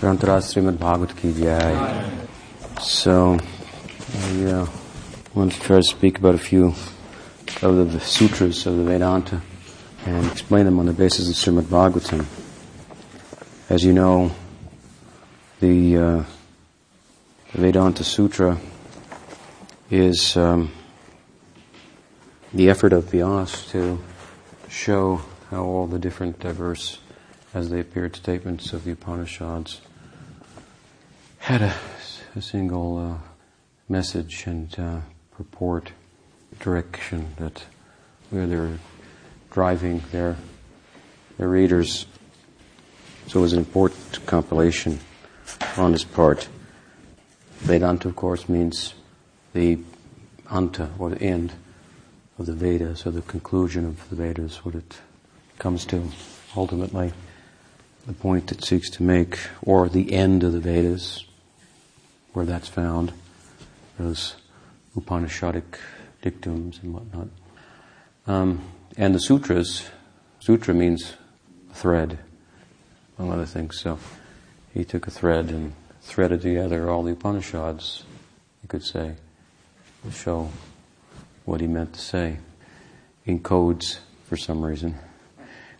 Granthara Srimad Bhagavatam ki jai. So, I want to try to speak about a few of the sutras of the Vedanta and explain them on the basis of Srimad Bhagavatam. As you know, the Vedanta Sutra is the effort of Vyasa to show how all the different diverse, as they appeared, statements of the Upanishads had a single message and purport, direction that where they're driving their readers. So it was an important compilation on his part. Vedanta, of course, means the anta, or the end of the Vedas, or the conclusion of the Vedas, what it comes to ultimately, the point it seeks to make, or the end of the Vedas, where that's found, those Upanishadic dictums and whatnot. And the sutras, sutra means thread, among other things. So he took a thread and threaded together all the Upanishads, you could say, to show what he meant to say in codes for some reason,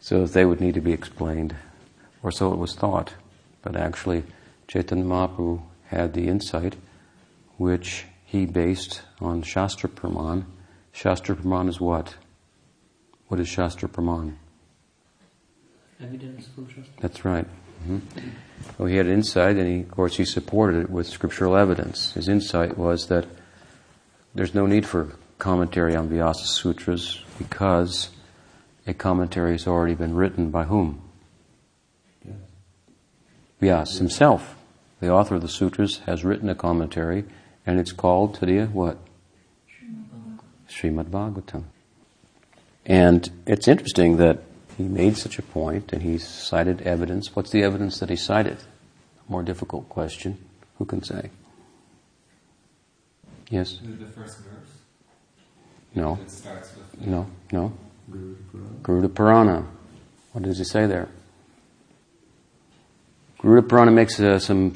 so that they would need to be explained, or so it was thought. But actually, Chaitanya Mahaprabhu had the insight, which he based on Shastra Praman. Shastra Praman is what? What is Shastra Praman? Evidence from Shastra. That's right. Mm-hmm. Well, he had an insight, and of course he supported it with scriptural evidence. His insight was that there's no need for commentary on Vyasa Sutras, because a commentary has already been written by whom? Vyasa himself, the author of the sutras, has written a commentary, and it's called Tadiya what? Srimad Bhagavatam. And it's interesting that he made such a point, and he cited evidence. What's the evidence that he cited? A more difficult question. Who can say? Yes? The first verse? No. It starts with no. Garuda Purana. What does he say there? Garuda Purana makes some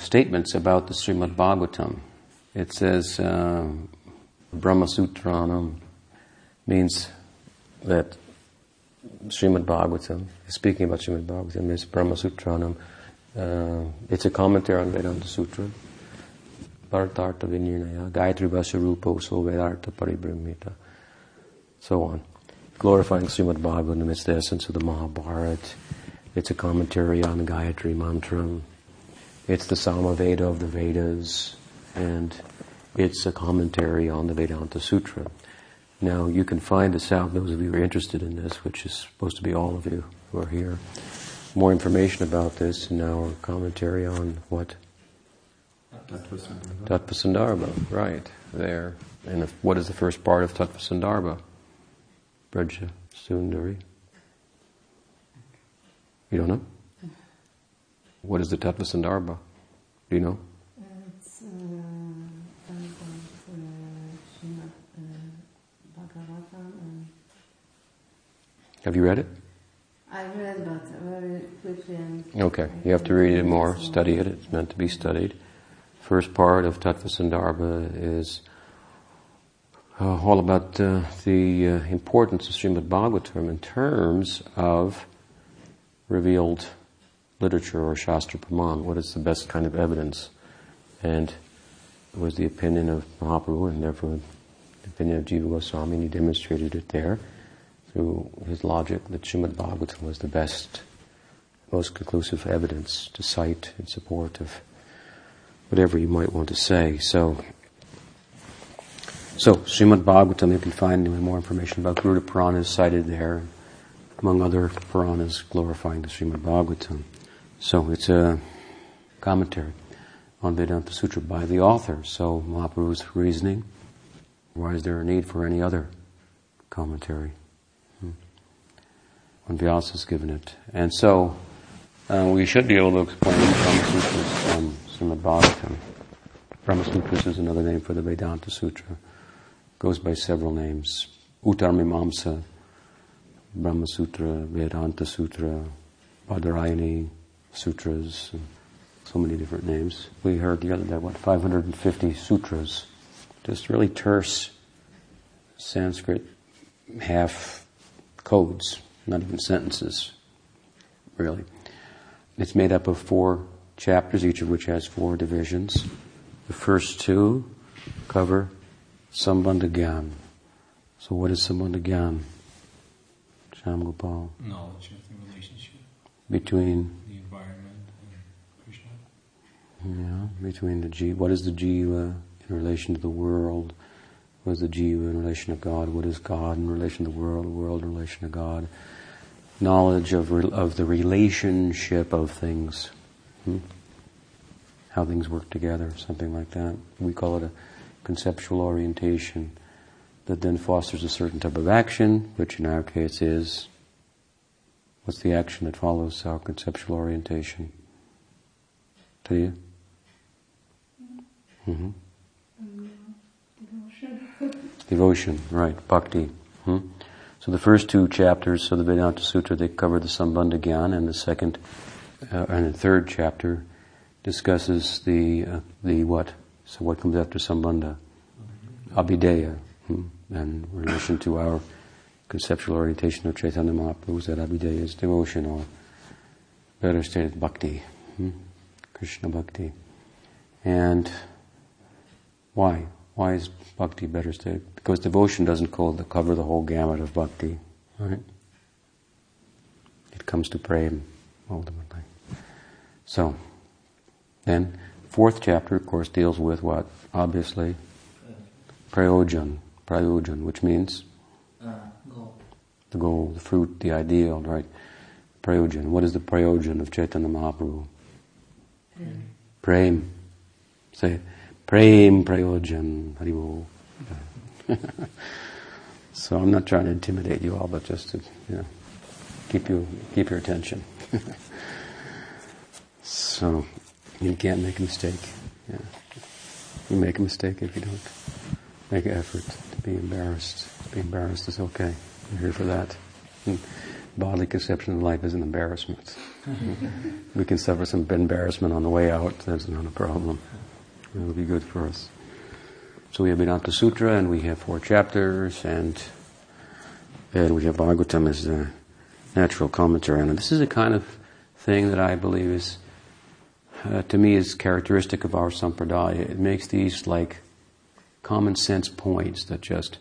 statements about the Srimad Bhagavatam. It says, Brahma Sutra means that Srimad Bhagavatam, speaking about Srimad Bhagavatam, is Brahma Sutranam. It's a commentary on Vedanta Sutra. Bharatartha Vinirnaya, Gayatri Vasarupa, So Vedartha Paribhramita, so on. Glorifying Srimad Bhagavatam, it's the essence of the Mahabharata. It's a commentary on the Gayatri Mantra. It's the Sama Veda of the Vedas, and it's a commentary on the Vedanta Sutra. Now, you can find this out, those of you who are interested in this, which is supposed to be all of you who are here. More information about this in our commentary on what? Tattva Sandarbha, right, there. And what is the first part of Tattva Sandarbha? Vraja Sandarbha. You don't know? What is the Tattva Sandarbha? Do you know? Have you read it? I've read it, but very quickly. Okay, you have to read it more, study it. It's meant to be studied. First part of Tattva Sandarbha is all about the importance of Srimad Bhagavatam in terms of revealed literature or Shastra Praman. What is the best kind of evidence? And it was the opinion of Mahaprabhu, and therefore the opinion of Jiva Goswami, and he demonstrated it there through his logic that Srimad Bhagavatam was the best, most conclusive evidence to cite in support of whatever you might want to say. So Srimad Bhagavatam, you can find more information about Garuda Purana is cited there, among other Puranas glorifying the Srimad Bhagavatam. So it's a commentary on Vedanta Sutra by the author. So Mahaprabhu's reasoning, why is there a need for any other commentary? When Vyasa has given it. And so, we should be able to explain the Brahma Sutras from Srimad Bhagavatam. Brahma Sutras is another name for the Vedanta Sutra. Goes by several names. Uttarmi Mamsa, Brahma Sutra, Vedanta Sutra, Badarayani sutras, so many different names. We heard the other day, 550 sutras. Just really terse Sanskrit half codes, not even sentences, really. It's made up of 4 chapters, each of which has 4 divisions. The first 2 cover Sambandha-gyan. So what is Sambandha-gyan? Sham Gopal. Knowledge of the relationship. Between? The environment and Krishna. Yeah, between the Jiva. What is the Jiva in relation to the world? What is the Jiva in relation to God? What is God in relation to the world? World in relation to God? Knowledge of the relationship of things. How things work together, something like that. We call it a conceptual orientation that then fosters a certain type of action, which in our case is, what's the action that follows our conceptual orientation? Do you? Mm-hmm. Devotion. Devotion, right, bhakti. So the first 2 chapters of the Vedanta Sutra, they cover the Sambandha-gyan, and the third chapter discusses So what comes after Sambandha? Abhideya. And in relation to our conceptual orientation of Chaitanya Mahaprabhu, that Abhideya is devotion, or better stated, bhakti. Krishna bhakti. And why? Why is bhakti better stated? Because devotion doesn't cover the whole gamut of bhakti. Right? It comes to Prem, ultimately. So, then, 4th chapter, of course, deals with what? Obviously, Prayojana, which means? Goal. The goal, the fruit, the ideal, right? Prayojana. What is the Prayojana of Chaitanya Mahaprabhu? Prem. Say, Prem Prayojana, Haribo. So I'm not trying to intimidate you all, but just to keep your attention. So, you can't make a mistake. Yeah. You make a mistake if you don't make an effort to be embarrassed. To be embarrassed is okay. We're here for that. And bodily conception of life is an embarrassment. We can suffer some embarrassment on the way out. That's not a problem. It will be good for us. So we have Vedanta Sutra, and we have 4 chapters, and we have Bhagavatam as the natural commentary. And this is a kind of thing that I believe is, to me, is characteristic of our sampradaya. It makes these like common sense points that just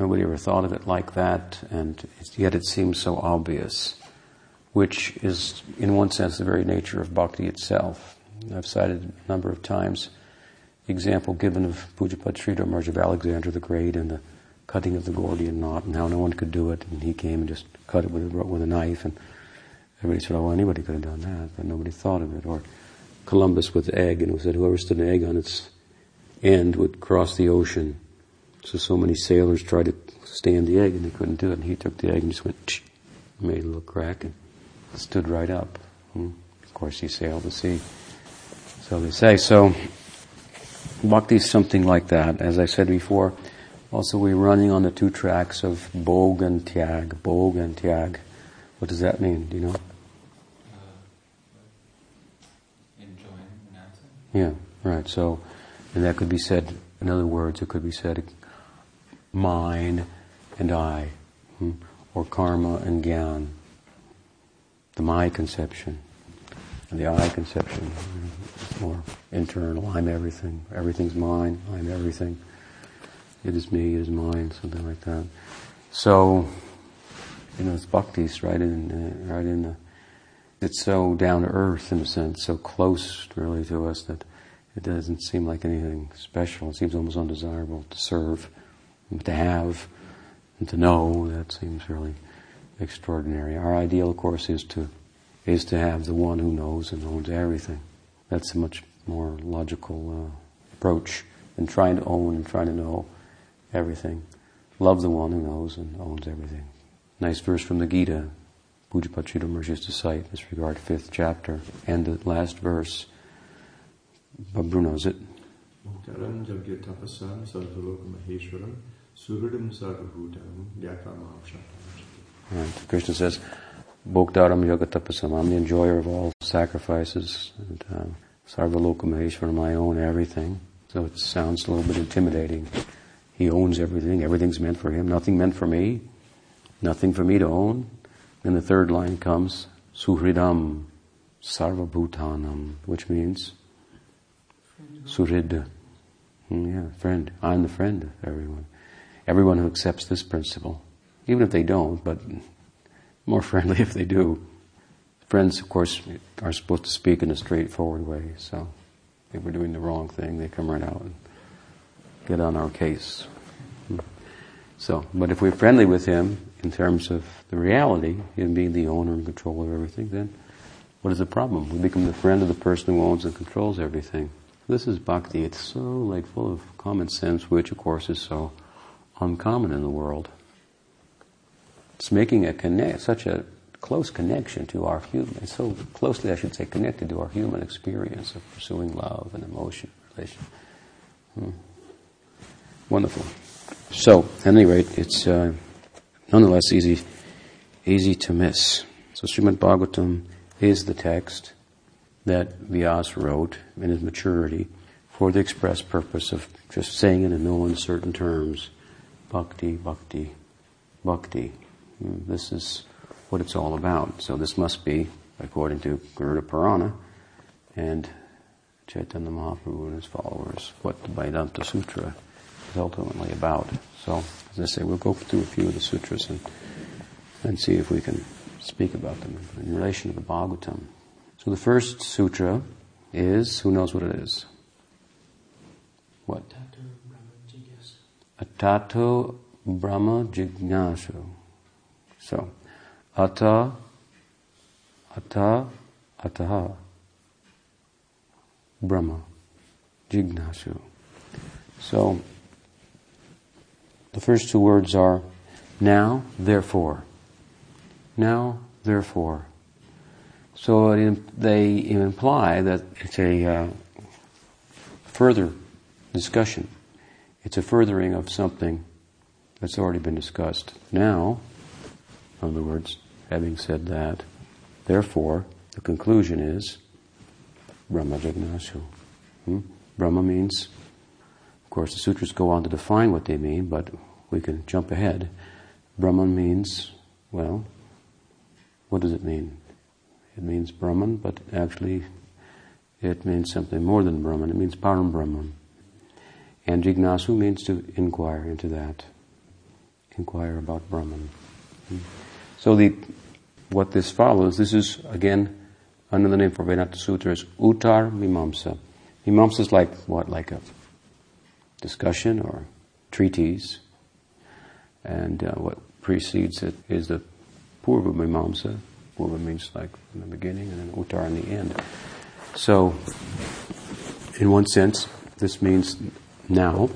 nobody ever thought of it like that, and yet it seems so obvious, which is, in one sense, the very nature of bhakti itself. I've cited a number of times the example given of Pujyapada Sridhar Maharaj of Alexander the Great and the cutting of the Gordian Knot, and how no one could do it, and he came and just cut it with a knife, and everybody said, anybody could have done that, but nobody thought of it. Or Columbus with the egg, and it said whoever stood an egg on its end would cross the ocean. So many sailors tried to stand the egg, and they couldn't do it. And he took the egg and just went, made a little crack, and stood right up. Of course, he sailed the sea. So they say. So, bhakti is something like that. As I said before, also we're running on the 2 tracks of bhog and tyag. Bhog and tyag. What does that mean? Do you know? Enjoying an action. Yeah, right. So, and that could be said, in other words, it could be said mine and I, or karma and gyan, the my conception, and the I conception, or internal, I'm everything, everything's mine, I'm everything, it is me, it is mine, something like that. So, it's bhaktis it's so down to earth in a sense, so close really to us that it doesn't seem like anything special. It seems almost undesirable to serve, and to have, and to know. That seems really extraordinary. Our ideal, of course, is to have the one who knows and owns everything. That's a much more logical approach than trying to own and trying to know everything. Love the one who knows and owns everything. Nice verse from the Gita, Pujyapada Sridhar Maharaj used to cite in this regard, 5th chapter, and the last verse. Bruno, is it? Right. Krishna says, Bhoktaram Yagatapasam, I'm the enjoyer of all sacrifices, and Sarvalokameshwara, I own everything. So it sounds a little bit intimidating. He owns everything, everything's meant for him, nothing meant for me, nothing for me to own. Then the third line comes, Suhridam Sarvabhutanam, which means Suhrid, friend. I'm the friend of everyone. Everyone who accepts this principle, even if they don't, but more friendly if they do. Friends, of course, are supposed to speak in a straightforward way, so if we're doing the wrong thing, they come right out and get on our case. So, but if we're friendly with him in terms of the reality, him being the owner and controller of everything, then what is the problem? We become the friend of the person who owns and controls everything. This is bhakti. It's so like full of common sense, which of course is so uncommon in the world. It's making such a close connection to our human, so closely, I should say, connected to our human experience of pursuing love and emotion, relation. Wonderful. So, at any rate, it's nonetheless easy to miss. So, Srimad Bhagavatam is the text that Vyasa wrote in his maturity for the express purpose of just saying it in no uncertain terms. Bhakti, bhakti, bhakti. This is what it's all about. So this must be, according to Garuda Purana and Chaitanya Mahaprabhu and his followers, what the Vedanta Sutra is ultimately about. So, as I say, we'll go through a few of the sutras and see if we can speak about them in relation to the Bhagavatam. So the first sutra is, who knows what it is? What? Atato Brahma Jignasu. So, Ataha, Brahma, Jignasu. So, the first two words are, now, therefore. So, they imply that it's a further discussion. It's a furthering of something that's already been discussed. Now, in other words, having said that, therefore, the conclusion is Brahma Jignasu. Brahma means, of course, the sutras go on to define what they mean, but we can jump ahead. Brahman means, well, what does it mean? It means Brahman, but actually it means something more than Brahman. It means Param Brahman. And Jignasu means to inquire into that, inquire about Brahman. So what this follows, this is, again, another name for Vedanta Sutra is Uttarmi Mamsa. Mimamsa is like what? Like a discussion or treatise. And what precedes it is the Purva Mimamsa. Purva means like in the beginning, and then Uttar in the end. So, in one sense, this means now,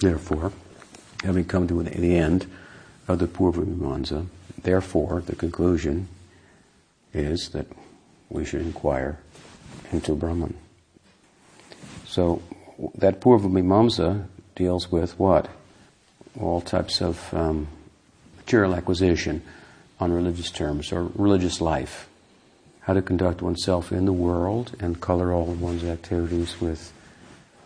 therefore, having come to the end of the Purva Mimamsa, therefore, the conclusion is that we should inquire into Brahman. So, that Purva Mimamsa deals with what? All types of material acquisition on religious terms, or religious life. How to conduct oneself in the world and color all of one's activities with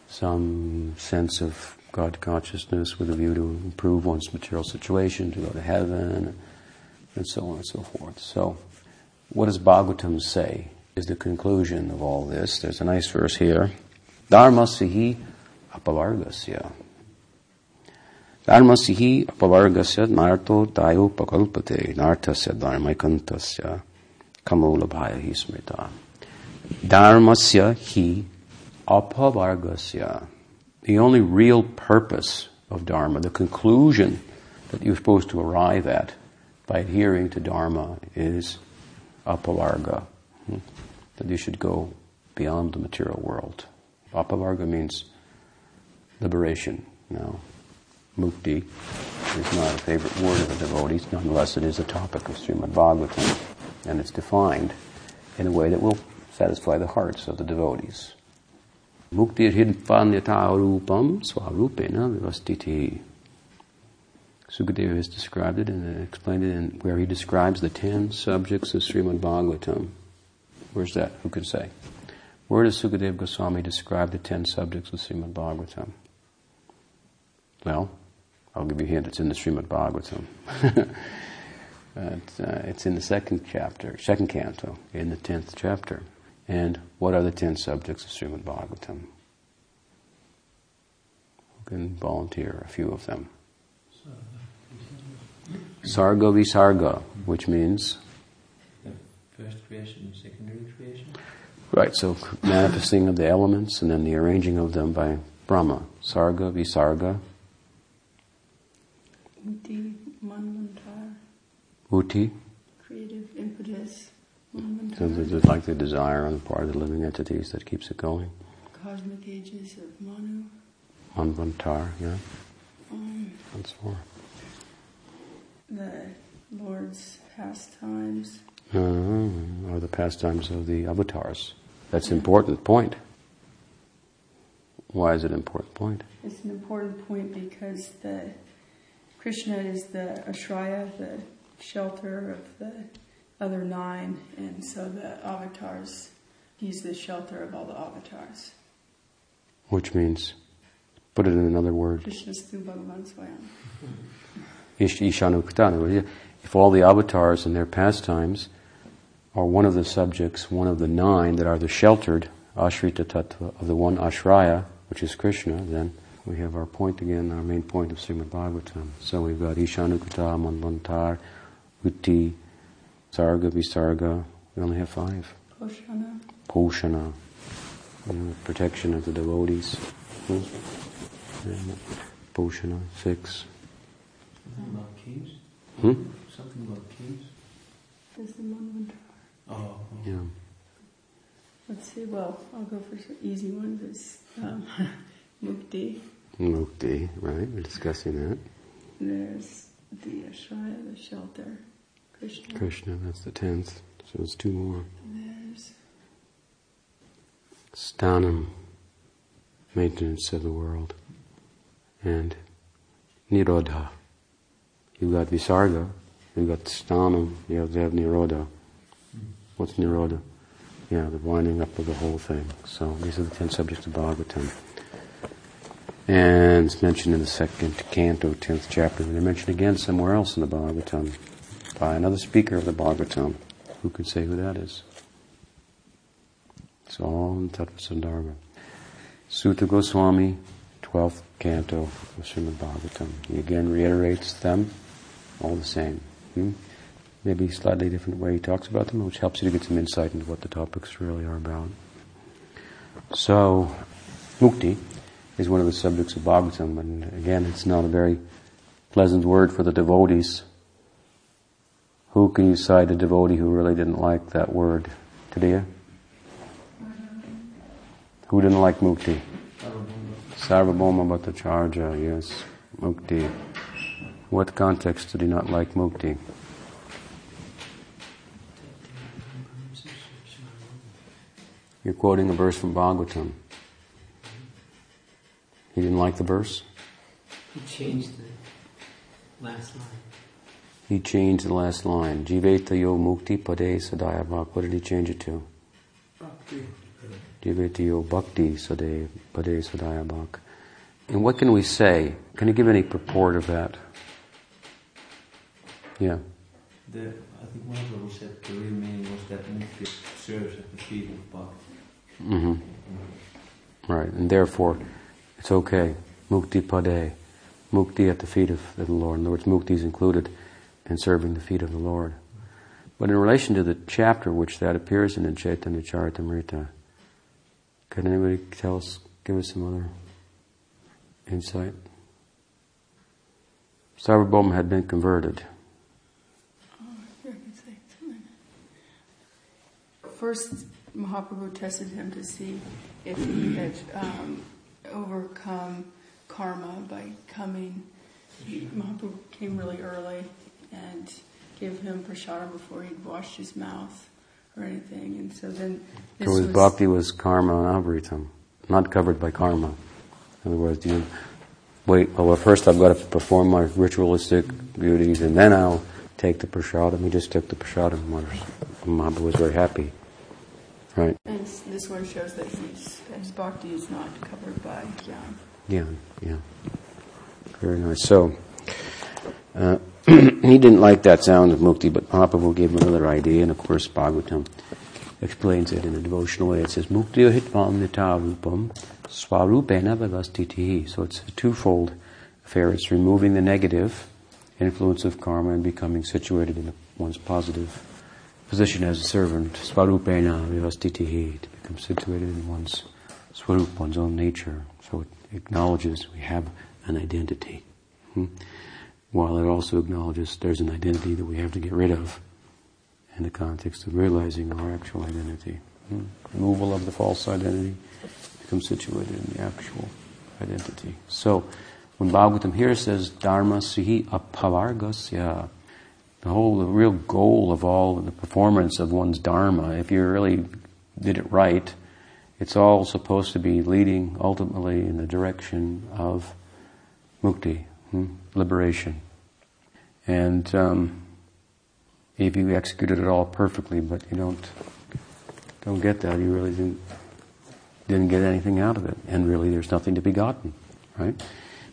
some sense of God consciousness with a view to improve one's material situation, to go to heaven, and so on and so forth. So, what does Bhagavatam say is the conclusion of all this? There's a nice verse here. Dharmasihi apavargasya narto tayo pakalpate nartasya dharmaikantasya kamolabhayahi smrita. Dharmasya hi apavargasya. The only real purpose of Dharma, the conclusion that you're supposed to arrive at by adhering to Dharma, is apavarga, that you should go beyond the material world. Apavarga means liberation. Now, mukti is not a favorite word of the devotees, nonetheless it is a topic of Srimad Bhagavatam, and it's defined in a way that will satisfy the hearts of the devotees. Mukti rupam swarupena vivastiti. Sukadeva has described it and explained it, and where he describes the 10 subjects of Srimad Bhagavatam. Where's that? Who can say? Where does Sukadeva Goswami describe the 10 subjects of Srimad Bhagavatam? Well, I'll give you a hint. It's in the Srimad Bhagavatam. It's in the second canto, in the 10th chapter. And what are the 10 subjects of Srimad Bhagavatam? Who can volunteer a few of them? Sarga visarga, which means? First creation and secondary creation. Right, so manifesting of the elements and then the arranging of them by Brahma. Sarga visarga. Uti Manvantar. Uti? Creative impetus. Manvantar. So there's like the desire on the part of the living entities that keeps it going. Cosmic ages of Manu. Manvantar, yeah. That's more. The Lord's pastimes. Or the pastimes of the avatars. That's an important point. Why is it an important point? It's an important point because the Krishna is the ashraya, the shelter of the other 9, and so the avatars, he's the shelter of all the avatars. Which means, put it in another word. Krishnastu Bhagavan Swayam. Ishanukuta. If all the avatars and their pastimes are one of the subjects, one of the 9 that are the sheltered ashrita tattva of the one ashraya, which is Krishna, then we have our point again, our main point of Srimad Bhagavatam. So we've got Ishanukuta, Manvantar, Uti, Sarga, Visarga. We only have 5. Poshana. Poshana. Protection of the devotees. And Poshana, 6. Something about kings? Something about kings? There's the Manvantar. Oh. Yeah. Let's see, well, I'll go for some easy ones. It's Mukti. Mukti, right, we're discussing that. There's the ashraya, the shelter. Krishna. Krishna, that's the 10th. So it's 2 more. And there's... Sthanam, maintenance of the world. And Nirodha. You've got Visarga, you've got Sthanam, you have to have Nirodha. What's Nirodha? Yeah, the winding up of the whole thing. So these are the 10 subjects of Bhagavatam. And it's mentioned in the 2nd canto, 10th chapter. And they're mentioned again somewhere else in the Bhagavatam by another speaker of the Bhagavatam. Who can say who that is? It's all in Tattva Sandarbha. Suta Goswami, 12th canto of Srimad Bhagavatam. He again reiterates them all the same. Maybe a slightly different way he talks about them, which helps you to get some insight into what the topics really are about. So, mukti is one of the subjects of Bhagavatam, and again, it's not a very pleasant word for the devotees. Who can you cite a devotee who really didn't like that word? Tadeya? Who didn't like mukti? Sarvabhoma Bhattacharya, yes, mukti. What context did he not like mukti? You're quoting a verse from Bhagavatam. He didn't like the verse? He changed the last line. He changed the last line. Jiveta yo mukti pade sadaya bhak. What did he change it to? Bhakti. Jiveta yo bhakti sadaya pade sadaya bhak. And what can we say? Can you give any purport of that? Yeah. I think one of them said the real meaning was that mukti serves at the feet of bhakti. Right, and therefore it's okay. Mukti pade. Mukti at the feet of the Lord. In other words, mukti is included in serving the feet of the Lord. But in relation to the chapter which that appears in Chaitanya Charitamrita, can anybody tell us, give us some other insight? Sarvabhoma had been converted. First, Mahaprabhu tested him to see if he had overcome karma by coming. Mahaprabhu came really early and gave him prashada before he'd washed his mouth or anything. And so then this was... Bhakti was karma and avritam, not covered by karma. In other words, wait, well, first I've got to perform my ritualistic duties and then I'll take the prasadam. He just took the prasadam. Mahaprabhu was very happy. Right. And this one shows that his bhakti is not covered by jnana. Yeah. Very nice. So, he didn't like that sound of mukti, but Mahaprabhu gave him another idea, and of course Bhagavatam explains it in a devotional way. It says, Muktiyo hitvam nitarupam swarupena vavastitihi. So it's a twofold affair. It's removing the negative influence of karma and becoming situated in one's positive position as a servant. Swarupena vavastitihi, to become situated in one's swarup, one's own nature. So it acknowledges we have an identity. While it also acknowledges there's an identity that we have to get rid of in the context of realizing our actual identity. Removal of the false identity becomes situated in the actual identity. So, when Bhagavatam here says, Dharma sihi apavargasya, the real goal of all the performance of one's dharma, if you really did it right, it's all supposed to be leading ultimately in the direction of mukti, liberation. And if you executed it all perfectly, but you don't get that, you really didn't get anything out of it. And really there's nothing to be gotten, right?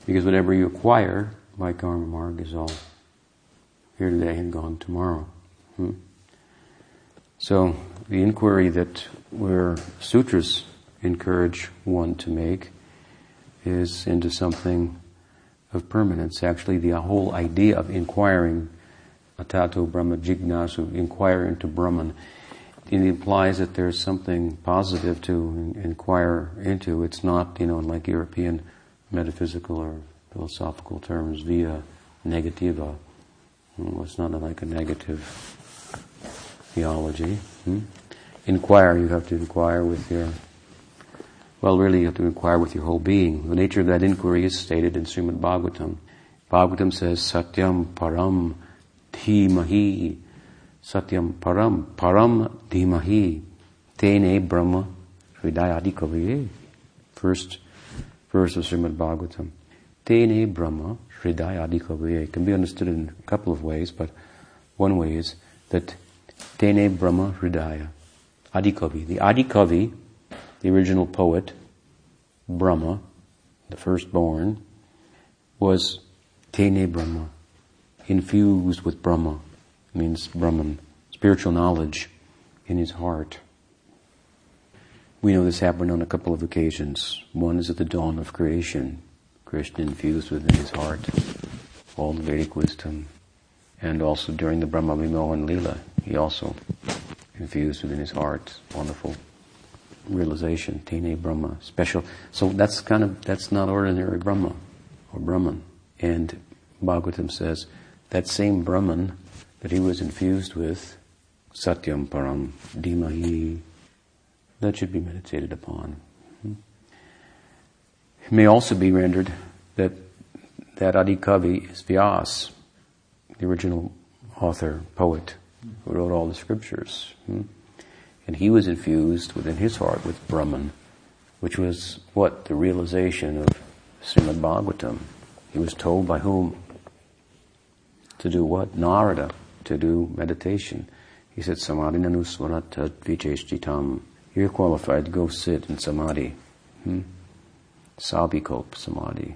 Because whatever you acquire by karma marg is all here today and gone tomorrow. So the inquiry that where sutras encourage one to make is into something of permanence. Actually, the whole idea of inquiring, atato brahma jignasu, inquire into Brahman, it implies that there's something positive to inquire into. It's not, like European metaphysical or philosophical terms, via negativa. It's not like a negative theology. Inquire, you have to inquire with your... Well, really, you have to inquire with your whole being. The nature of that inquiry is stated in Srimad Bhagavatam. Bhagavatam says, Satyam param dhimahi. Satyam param, param dhimahi. Tene brahma hridayadi kaviye. First verse of Srimad Bhagavatam. Tene brahma hridayadi kaviye. It can be understood in a couple of ways, but one way is that Tene brahma hridaya. Adikavi. The Adikavi, the original poet, Brahma, the firstborn, was Tene Brahma, infused with Brahma, means Brahman, spiritual knowledge in his heart. We know this happened on a couple of occasions. One is at the dawn of creation, Krishna infused within his heart all the Vedic wisdom, and also during the Brahma Vimohan Leela, he also infused within his heart wonderful realization, Tene Brahma, special. So that's not ordinary Brahma or Brahman. And Bhagavatam says that same Brahman that he was infused with, Satyam Param Dhimahi, that should be meditated upon. It may also be rendered that Adikavi is Vyasa, the original author, poet, who wrote all the scriptures. And he was infused within his heart with Brahman, which was what? The realization of Srimad Bhagavatam. He was told by whom? To do what? Narada, to do meditation. He said, Samadhi nanusvarata vicheshtitam. You're qualified, go sit in Samadhi. Sabhikopa Samadhi.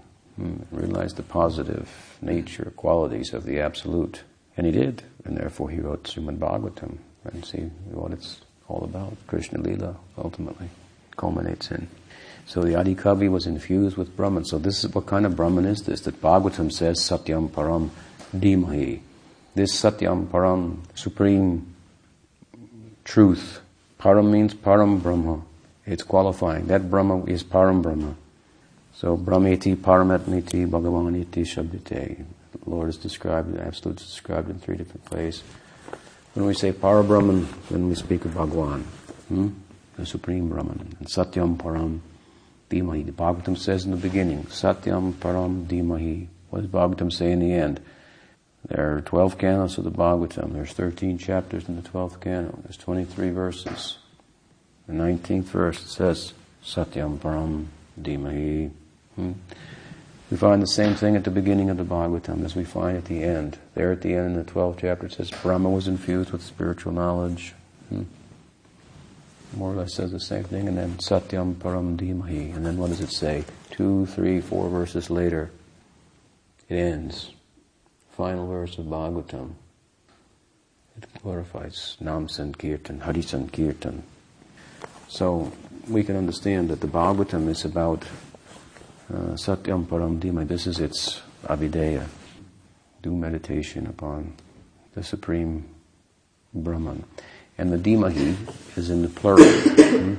Realize the positive nature, qualities of the Absolute. And he did, and therefore he wrote Srimad Bhagavatam. And see what it's all about. Krishna Leela ultimately culminates in. So the Adikavi was infused with Brahman. So this is what kind of Brahman is this? That Bhagavatam says Satyam Param Dhimahi. This Satyam Param, supreme truth. Param means Param Brahma. It's qualifying. That Brahma is Param Brahma. So Brahmeti Paramatmeti Bhagavaniti Shabdite. The Lord is described, the Absolute is described in three different ways. When we say Parabrahman, then we speak of Bhagwan, the Supreme Brahman. And Satyam Param Dhimahi. The Bhagavatam says in the beginning, Satyam Param Dhimahi. What does Bhagavatam say in the end? There are 12 canons of the Bhagavatam. There's 13 chapters in the 12th canon. There's 23 verses. The 19th verse says, Satyam Param Dhimahi. We find the same thing at the beginning of the Bhagavatam as we find at the end. There at the end in the 12th chapter it says Brahma was infused with spiritual knowledge. More or less says the same thing, and then Satyam Param Dhimahi. And then what does it say? 2, 3, 4 verses later, it ends. Final verse of Bhagavatam. It glorifies Nam Sankirtan, Hari Sankirtan. So we can understand that the Bhagavatam is about Satyam Param Dhimahi. This is its Abhideya, due meditation upon the Supreme Brahman. And the Dhimahi is in the plural.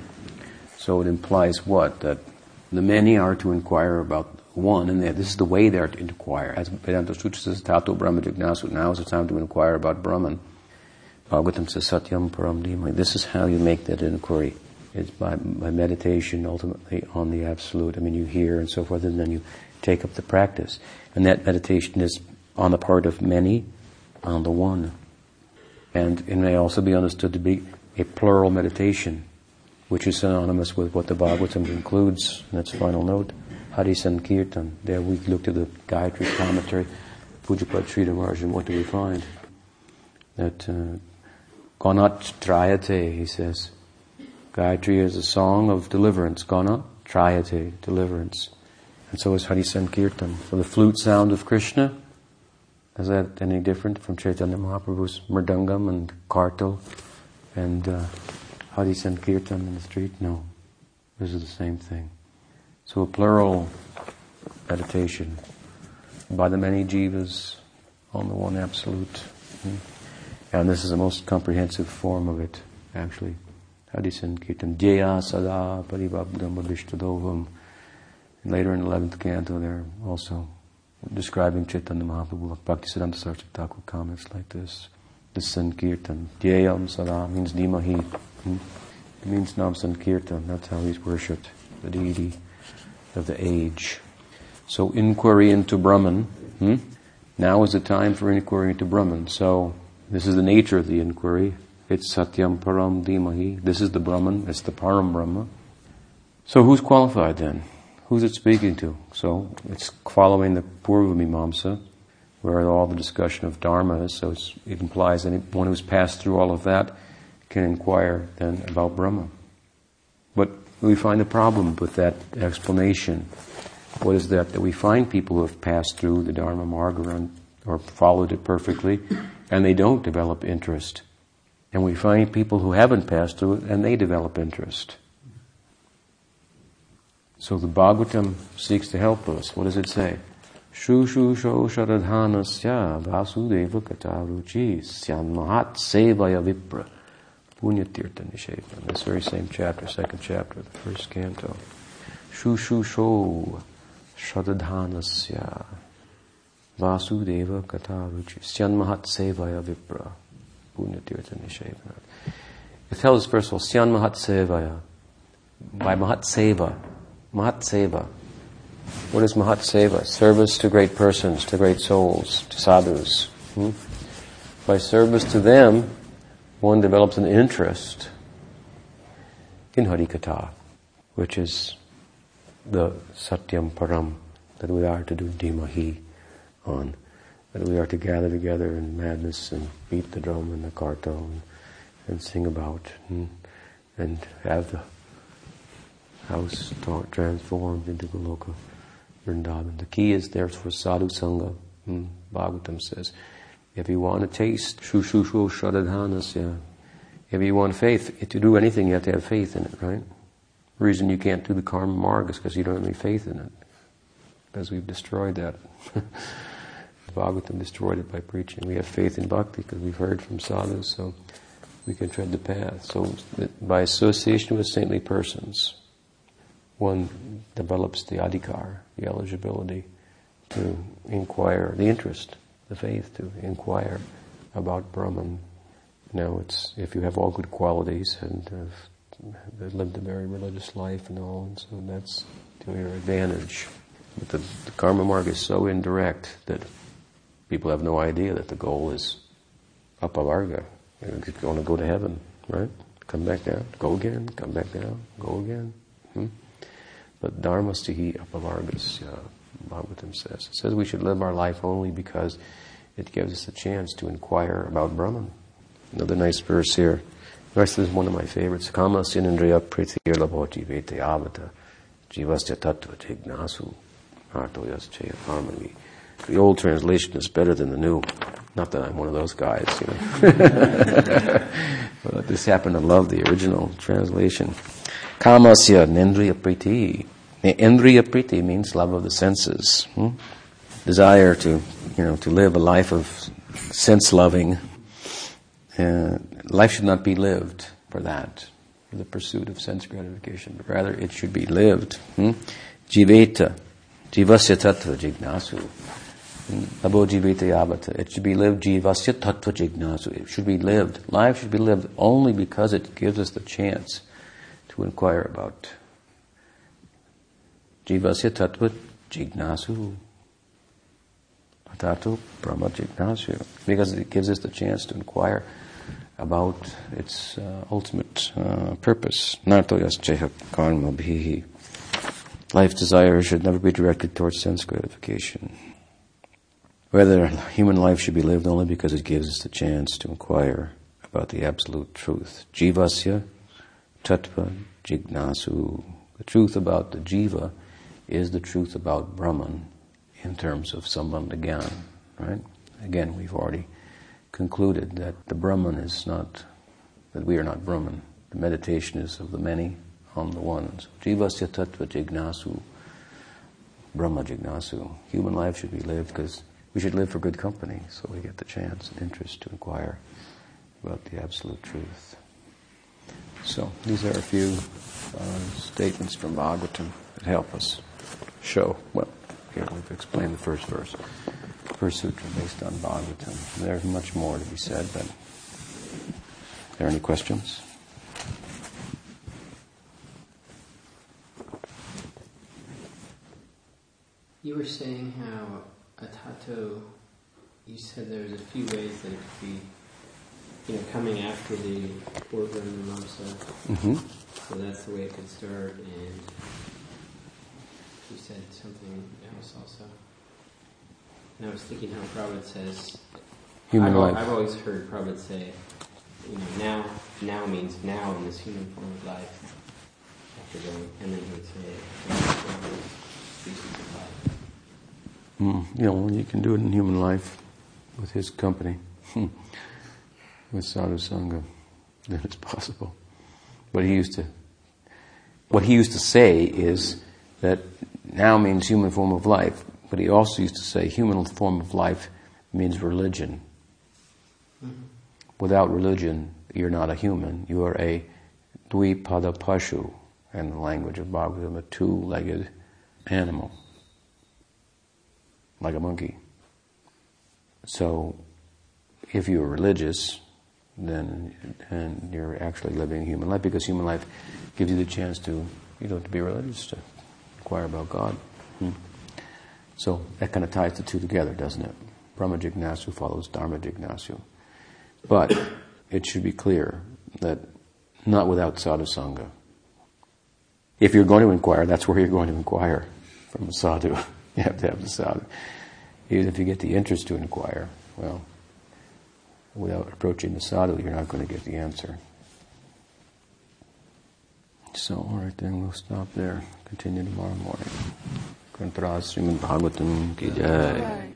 So it implies what? That the many are to inquire about one, and this is the way they are to inquire. As Vedanta Sutra says, Tato Brahma Jignasu, now is the time to inquire about Brahman. Bhagavatam says, Satyam Param Dhimahi. This is how you make that inquiry. It's by meditation, ultimately, on the Absolute. I mean, you hear and so forth, and then you take up the practice. And that meditation is on the part of many, on the one. And it may also be understood to be a plural meditation, which is synonymous with what the Bhagavatam includes in its final note, Hari Sankirtan. There we looked at the Gayatri commentary, Pujyapada Sridhar Maharaj, and what do we find? That Gana Trayate, he says. Gayatri is a song of deliverance. Gana Trayate, deliverance. And so is Hari Sankirtan. So the flute sound of Krishna, is that any different from Chaitanya Mahaprabhu's Mridangam and Kartal and Hari Sankirtan in the street? No. This is the same thing. So a plural meditation by the many jivas on the one absolute. And this is the most comprehensive form of it, actually. Hari Sankirtan. Jaya Sada Parivabdam Abhishtadovam. Later in the 11th canto there also, describing Chaitanya Mahaprabhu, Bhaktisiddhanta Saraswati Thakur comments like this. The Sankirtan, Dhyayam Sada, means Dhimahi. It means Nam Sankirtan. That's how he's worshipped, the deity of the age. So inquiry into Brahman. Now is the time for inquiry into Brahman. So this is the nature of the inquiry. It's Satyam Param Dhimahi. This is the Brahman. It's the Param Brahma. So who's qualified then? Who's it speaking to? So it's following the Purva Mimamsa, where all the discussion of Dharma is, so it implies that anyone who's passed through all of that can inquire then about Brahma. But we find a problem with that explanation. What is that? That we find people who have passed through the Dharma Marga or followed it perfectly, and they don't develop interest. And we find people who haven't passed through it, and they develop interest. So the Bhagavatam seeks to help us. What does it say? Shushu sho sharadhanasya vasudeva kataruchi syan mahat sevaya vipra punyatirta nishevan. This very same chapter, second chapter, the first canto. Shushu sho sharadhanasya vasudeva kataruchi syan mahat sevaya vipra punyatirta nishevan. It tells us first of all, syan mahat sevaya. By mahat seva. Mahat Seva. What is Mahat Seva? Service to great persons, to great souls, to sadhus. By service to them, one develops an interest in Harikatha, which is the Satyam Param that we are to do Dhimahi on, that we are to gather together in madness and beat the drum and the kartal and sing about and have the house transformed into Goloka Vrindavan. The key is there for sadhu-saṅga. Bhagavatam says, if you want to taste shushushu shradhanasya, if you want faith, to do anything you have to have faith in it, right? The reason you can't do the karma marg is because you don't have any faith in it. Because we've destroyed that. Bhagavatam destroyed it by preaching. We have faith in bhakti because we've heard from sadhus, so we can tread the path. So by association with saintly persons, one develops the adhikar, the eligibility to inquire, the interest, the faith to inquire about Brahman. Now it's, if you have all good qualities and have lived a very religious life and all, and so that's to your advantage. But the karma marg is so indirect that people have no idea that the goal is upper varga. You're going to go to heaven, right? Come back down, go again, come back down, go again. But dharmas tihi apavargas Bhagavatam says. It says we should live our life only because it gives us a chance to inquire about Brahman. Another nice verse here. This is one of my favorites. Kama sinindriya prithir labhoti vete avata jivasya tattva jignasu hartoyasya harmony. The old translation is better than the new. Not that I'm one of those guys, you know. But just happen to love the original translation. Kamasya nendriya priti. Nendriya priti means love of the senses. Desire to, to live a life of sense-loving. Life should not be lived for that, for the pursuit of sense gratification, but rather it should be lived. Jiveta, jivasya tattva jignasu. Labo jivete yavata. It should be lived jivasya tattva jignasu. It should be lived. Life should be lived only because it gives us the chance to inquire about jivasya tattva jignasu. Tattva Brahma jignasu. Because it gives us the chance to inquire about its ultimate purpose. Narto yasceha karma bhihi. Life's desire should never be directed towards sense gratification. Whether human life should be lived only because it gives us the chance to inquire about the absolute truth. Jivasya tattva jignasu. The truth about the jiva is the truth about Brahman in terms of Sambandha-gyan, right? Again, we've already concluded that the Brahman is not, that we are not Brahman. The meditation is of the many on the one. So, jivasya tattva jignasu, Brahma jignasu. Human life should be lived because we should live for good company, so we get the chance and interest to inquire about the absolute truth. So, these are a few statements from Bhagavatam that help us show, well, here we've explained the first verse, first sutra based on Bhagavatam. There's much more to be said, but are there any questions? You were saying how a tattoo, you said there's a few ways that it could be, coming after the Purva Mimamsa. So that's the way it could start, and you said something else also. And I was thinking how Prabhupada says, human life. I've always heard Prabhupada say, now means now in this human form of life. After going, and then he would say, species of life. You can do it in human life with his company, with sadhu-saṅga, then it's possible. What he used to say is that now means human form of life, but he also used to say human form of life means religion. Without religion, you're not a human. You are a dvipada pashu, in the language of Bhagavatam, a two-legged animal. Like a monkey. So, if you're religious, then you're actually living human life, because human life gives you the chance to be religious, to inquire about God. So that kind of ties the two together, doesn't it? Brahma jignasu follows dharma jignasu, but it should be clear that not without sadhu-saṅga. If you're going to inquire, that's where you're going to inquire from a sadhu. You have to have the sadhu. Even if you get the interest to inquire, well, without approaching the sadhu, you're not going to get the answer. So, all right then, we'll stop there. Continue tomorrow morning. Kantra Srimad Bhagavatam ki jai.